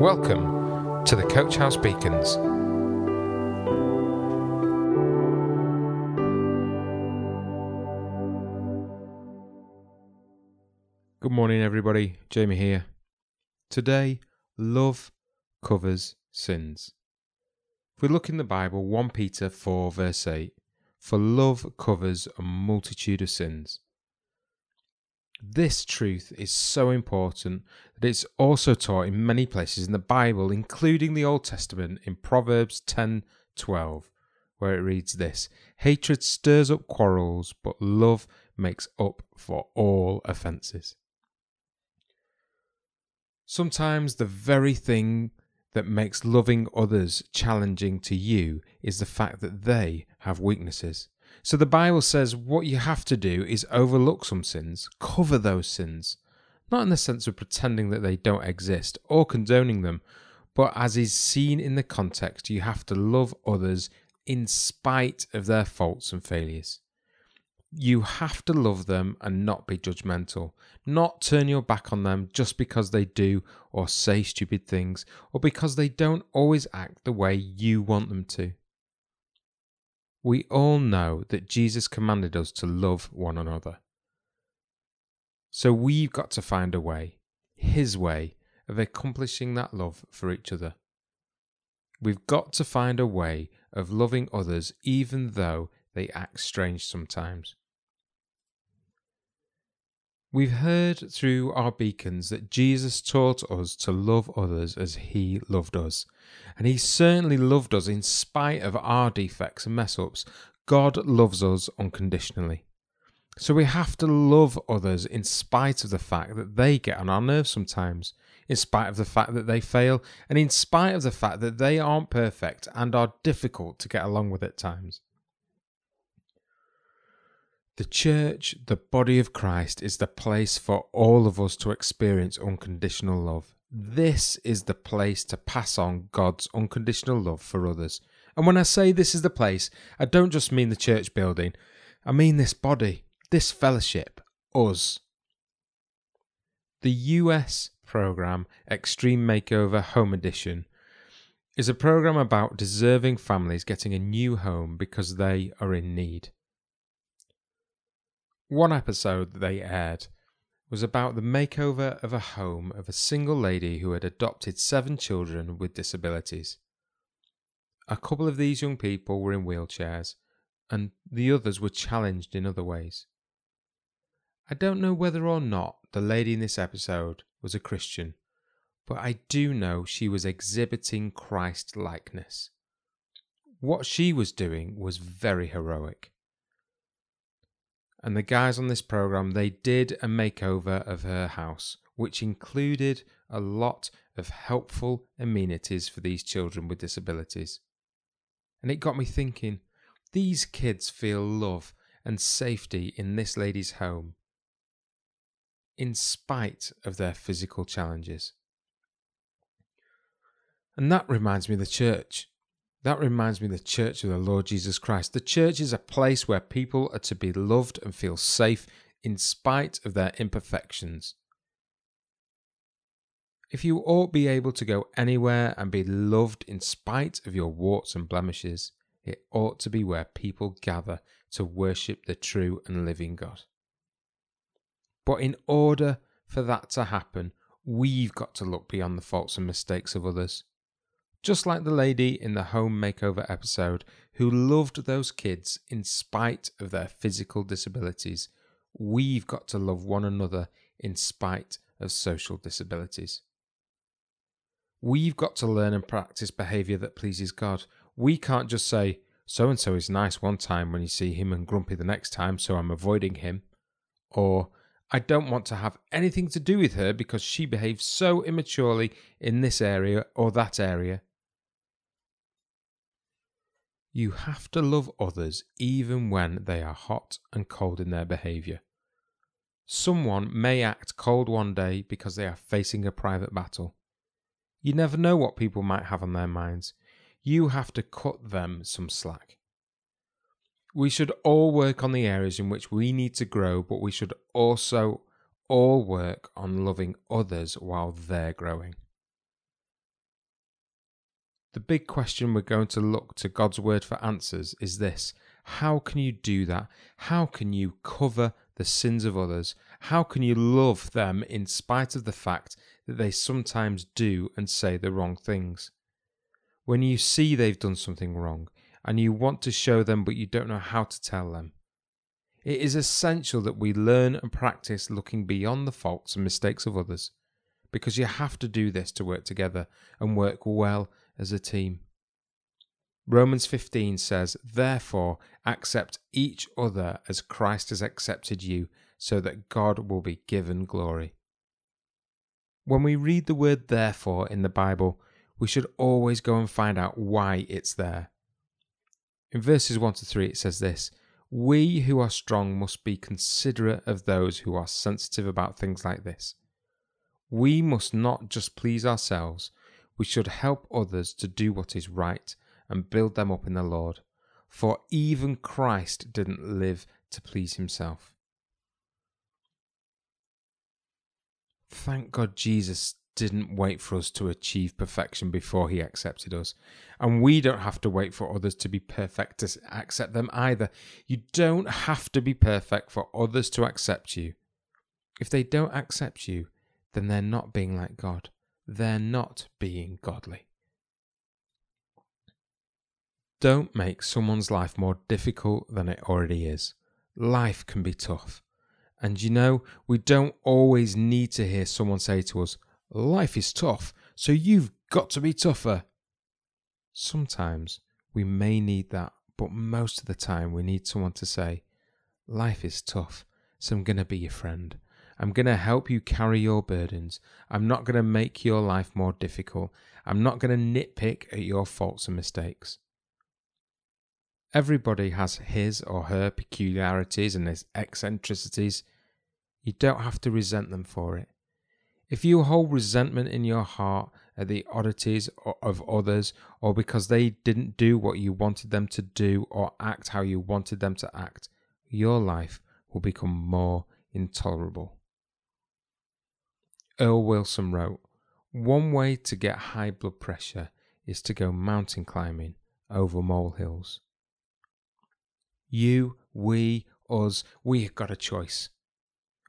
Welcome to the Coach House Beacons. Good morning, everybody. Jamie here. Today, love covers sins. If we look in the Bible, 1 Peter 4 verse 8, for love covers a multitude of sins. This truth is so important that it's also taught in many places in the Bible, including the Old Testament in Proverbs 10:12, where it reads this, hatred stirs up quarrels, but love makes up for all offences. Sometimes the very thing that makes loving others challenging to you is the fact that they have weaknesses. So the Bible says what you have to do is overlook some sins, cover those sins, not in the sense of pretending that they don't exist or condoning them, but as is seen in the context, you have to love others in spite of their faults and failures. You have to love them and not be judgmental, not turn your back on them just because they do or say stupid things or because they don't always act the way you want them to. We all know that Jesus commanded us to love one another. So we've got to find a way, his way, of accomplishing that love for each other. We've got to find a way of loving others even though they act strange sometimes. We've heard through our beacons that Jesus taught us to love others as he loved us. And he certainly loved us in spite of our defects and mess-ups. God loves us unconditionally. So we have to love others in spite of the fact that they get on our nerves sometimes, in spite of the fact that they fail, and in spite of the fact that they aren't perfect and are difficult to get along with at times. The church, the body of Christ, is the place for all of us to experience unconditional love. This is the place to pass on God's unconditional love for others. And when I say this is the place, I don't just mean the church building. I mean this body, this fellowship, us. The US program, Extreme Makeover Home Edition, is a program about deserving families getting a new home because they are in need. One episode that they aired was about the makeover of a home of a single lady who had adopted 7 children with disabilities. A couple of these young people were in wheelchairs, and the others were challenged in other ways. I don't know whether or not the lady in this episode was a Christian, but I do know she was exhibiting Christ-likeness. What she was doing was very heroic. And the guys on this program, they did a makeover of her house, which included a lot of helpful amenities for these children with disabilities. And it got me thinking, these kids feel love and safety in this lady's home, in spite of their physical challenges. And that reminds me of the church. That reminds me of the Church of the Lord Jesus Christ. The church is a place where people are to be loved and feel safe in spite of their imperfections. If you ought be able to go anywhere and be loved in spite of your warts and blemishes, it ought to be where people gather to worship the true and living God. But in order for that to happen, we've got to look beyond the faults and mistakes of others. Just like the lady in the home makeover episode who loved those kids in spite of their physical disabilities, we've got to love one another in spite of social disabilities. We've got to learn and practice behaviour that pleases God. We can't just say, so-and-so is nice one time when you see him and grumpy the next time, so I'm avoiding him. Or, I don't want to have anything to do with her because she behaves so immaturely in this area or that area. You have to love others even when they are hot and cold in their behaviour. Someone may act cold one day because they are facing a private battle. You never know what people might have on their minds. You have to cut them some slack. We should all work on the areas in which we need to grow, but we should also all work on loving others while they're growing. The big question we're going to look to God's word for answers is this: how can you do that? How can you cover the sins of others? How can you love them in spite of the fact that they sometimes do and say the wrong things? When you see they've done something wrong and you want to show them but you don't know how to tell them, it is essential that we learn and practice looking beyond the faults and mistakes of others, because you have to do this to work together and work well as a team. Romans 15 says, "Therefore accept each other as Christ has accepted you, so that God will be given glory." When we read the word therefore in the Bible, we should always go and find out why it's there. In verses 1-3 it says this: "We who are strong must be considerate of those who are sensitive about things like this. We must not just please ourselves. We should help others to do what is right and build them up in the Lord. For even Christ didn't live to please himself." Thank God Jesus didn't wait for us to achieve perfection before he accepted us. And we don't have to wait for others to be perfect to accept them either. You don't have to be perfect for others to accept you. If they don't accept you, then they're not being like God. They're not being godly. Don't make someone's life more difficult than it already is. Life can be tough. And you know, we don't always need to hear someone say to us, "Life is tough, so you've got to be tougher." Sometimes we may need that, but most of the time we need someone to say, "Life is tough, so I'm going to be your friend. I'm going to help you carry your burdens. I'm not going to make your life more difficult. I'm not going to nitpick at your faults and mistakes." Everybody has his or her peculiarities and his eccentricities. You don't have to resent them for it. If you hold resentment in your heart at the oddities of others, or because they didn't do what you wanted them to do or act how you wanted them to act, your life will become more intolerable. Earl Wilson wrote, "One way to get high blood pressure is to go mountain climbing over molehills." You, we, us, we have got a choice.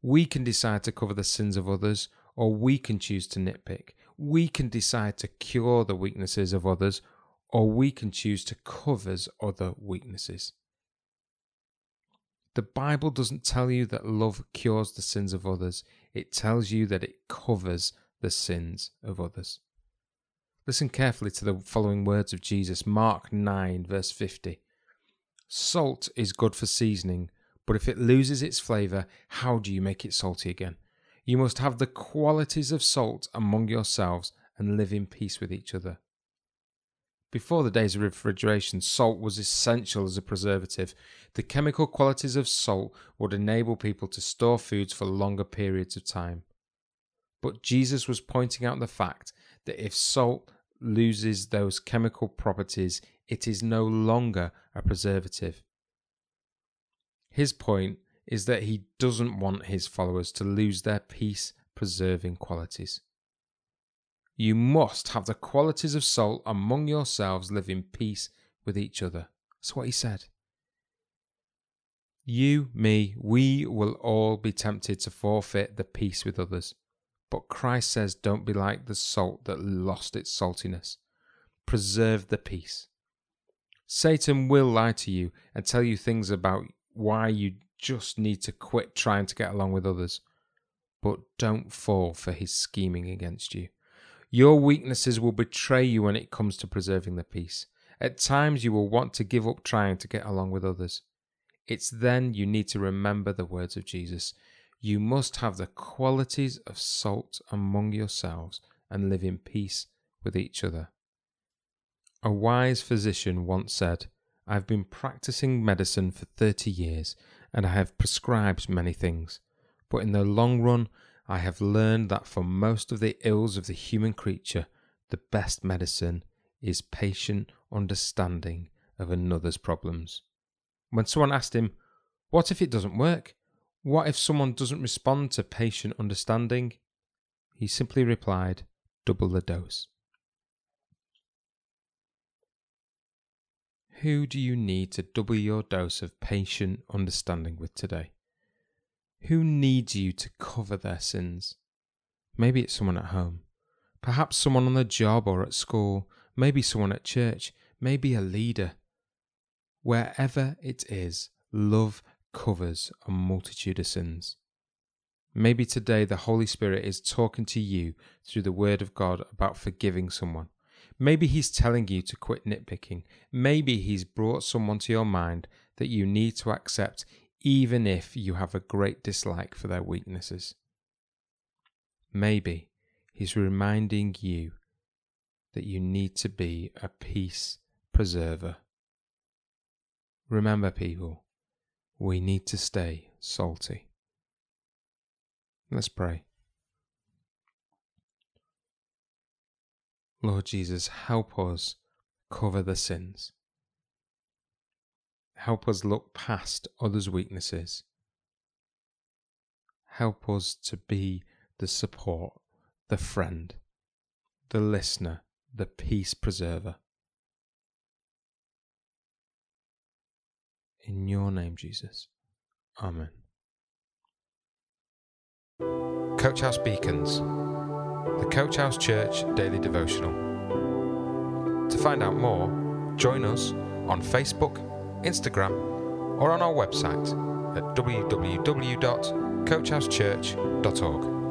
We can decide to cover the sins of others, or we can choose to nitpick. We can decide to cure the weaknesses of others, or we can choose to cover other weaknesses. The Bible doesn't tell you that love cures the sins of others. It tells you that it covers the sins of others. Listen carefully to the following words of Jesus, Mark 9, verse 50. "Salt is good for seasoning, but if it loses its flavour, how do you make it salty again? You must have the qualities of salt among yourselves and live in peace with each other." Before the days of refrigeration, salt was essential as a preservative. The chemical qualities of salt would enable people to store foods for longer periods of time. But Jesus was pointing out the fact that if salt loses those chemical properties, it is no longer a preservative. His point is that he doesn't want his followers to lose their peace-preserving qualities. "You must have the qualities of salt among yourselves, live in peace with each other." That's what he said. You, me, we will all be tempted to forfeit the peace with others. But Christ says don't be like the salt that lost its saltiness. Preserve the peace. Satan will lie to you and tell you things about why you just need to quit trying to get along with others. But don't fall for his scheming against you. Your weaknesses will betray you when it comes to preserving the peace. At times you will want to give up trying to get along with others. It's then you need to remember the words of Jesus. "You must have the qualities of salt among yourselves and live in peace with each other." A wise physician once said, "I've been practicing medicine for 30 years and I have prescribed many things, but in the long run I have learned that for most of the ills of the human creature, the best medicine is patient understanding of another's problems." When someone asked him, "What if it doesn't work? What if someone doesn't respond to patient understanding?" he simply replied, "Double the dose." Who do you need to double your dose of patient understanding with today? Who needs you to cover their sins? Maybe it's someone at home, perhaps someone on the job or at school, maybe someone at church, maybe a leader. Wherever it is, love covers a multitude of sins. Maybe today the Holy Spirit is talking to you through the Word of God about forgiving someone. Maybe he's telling you to quit nitpicking. Maybe he's brought someone to your mind that you need to accept, even if you have a great dislike for their weaknesses. Maybe he's reminding you that you need to be a peace preserver. Remember, people, we need to stay salty. Let's pray. Lord Jesus, help us cover the sins. Help us look past others' weaknesses. Help us to be the support, the friend, the listener, the peace preserver. In your name, Jesus. Amen. Coach House Beacons, the Coach House Church Daily Devotional. To find out more, join us on Facebook, Instagram, or on our website at www.coachhousechurch.org.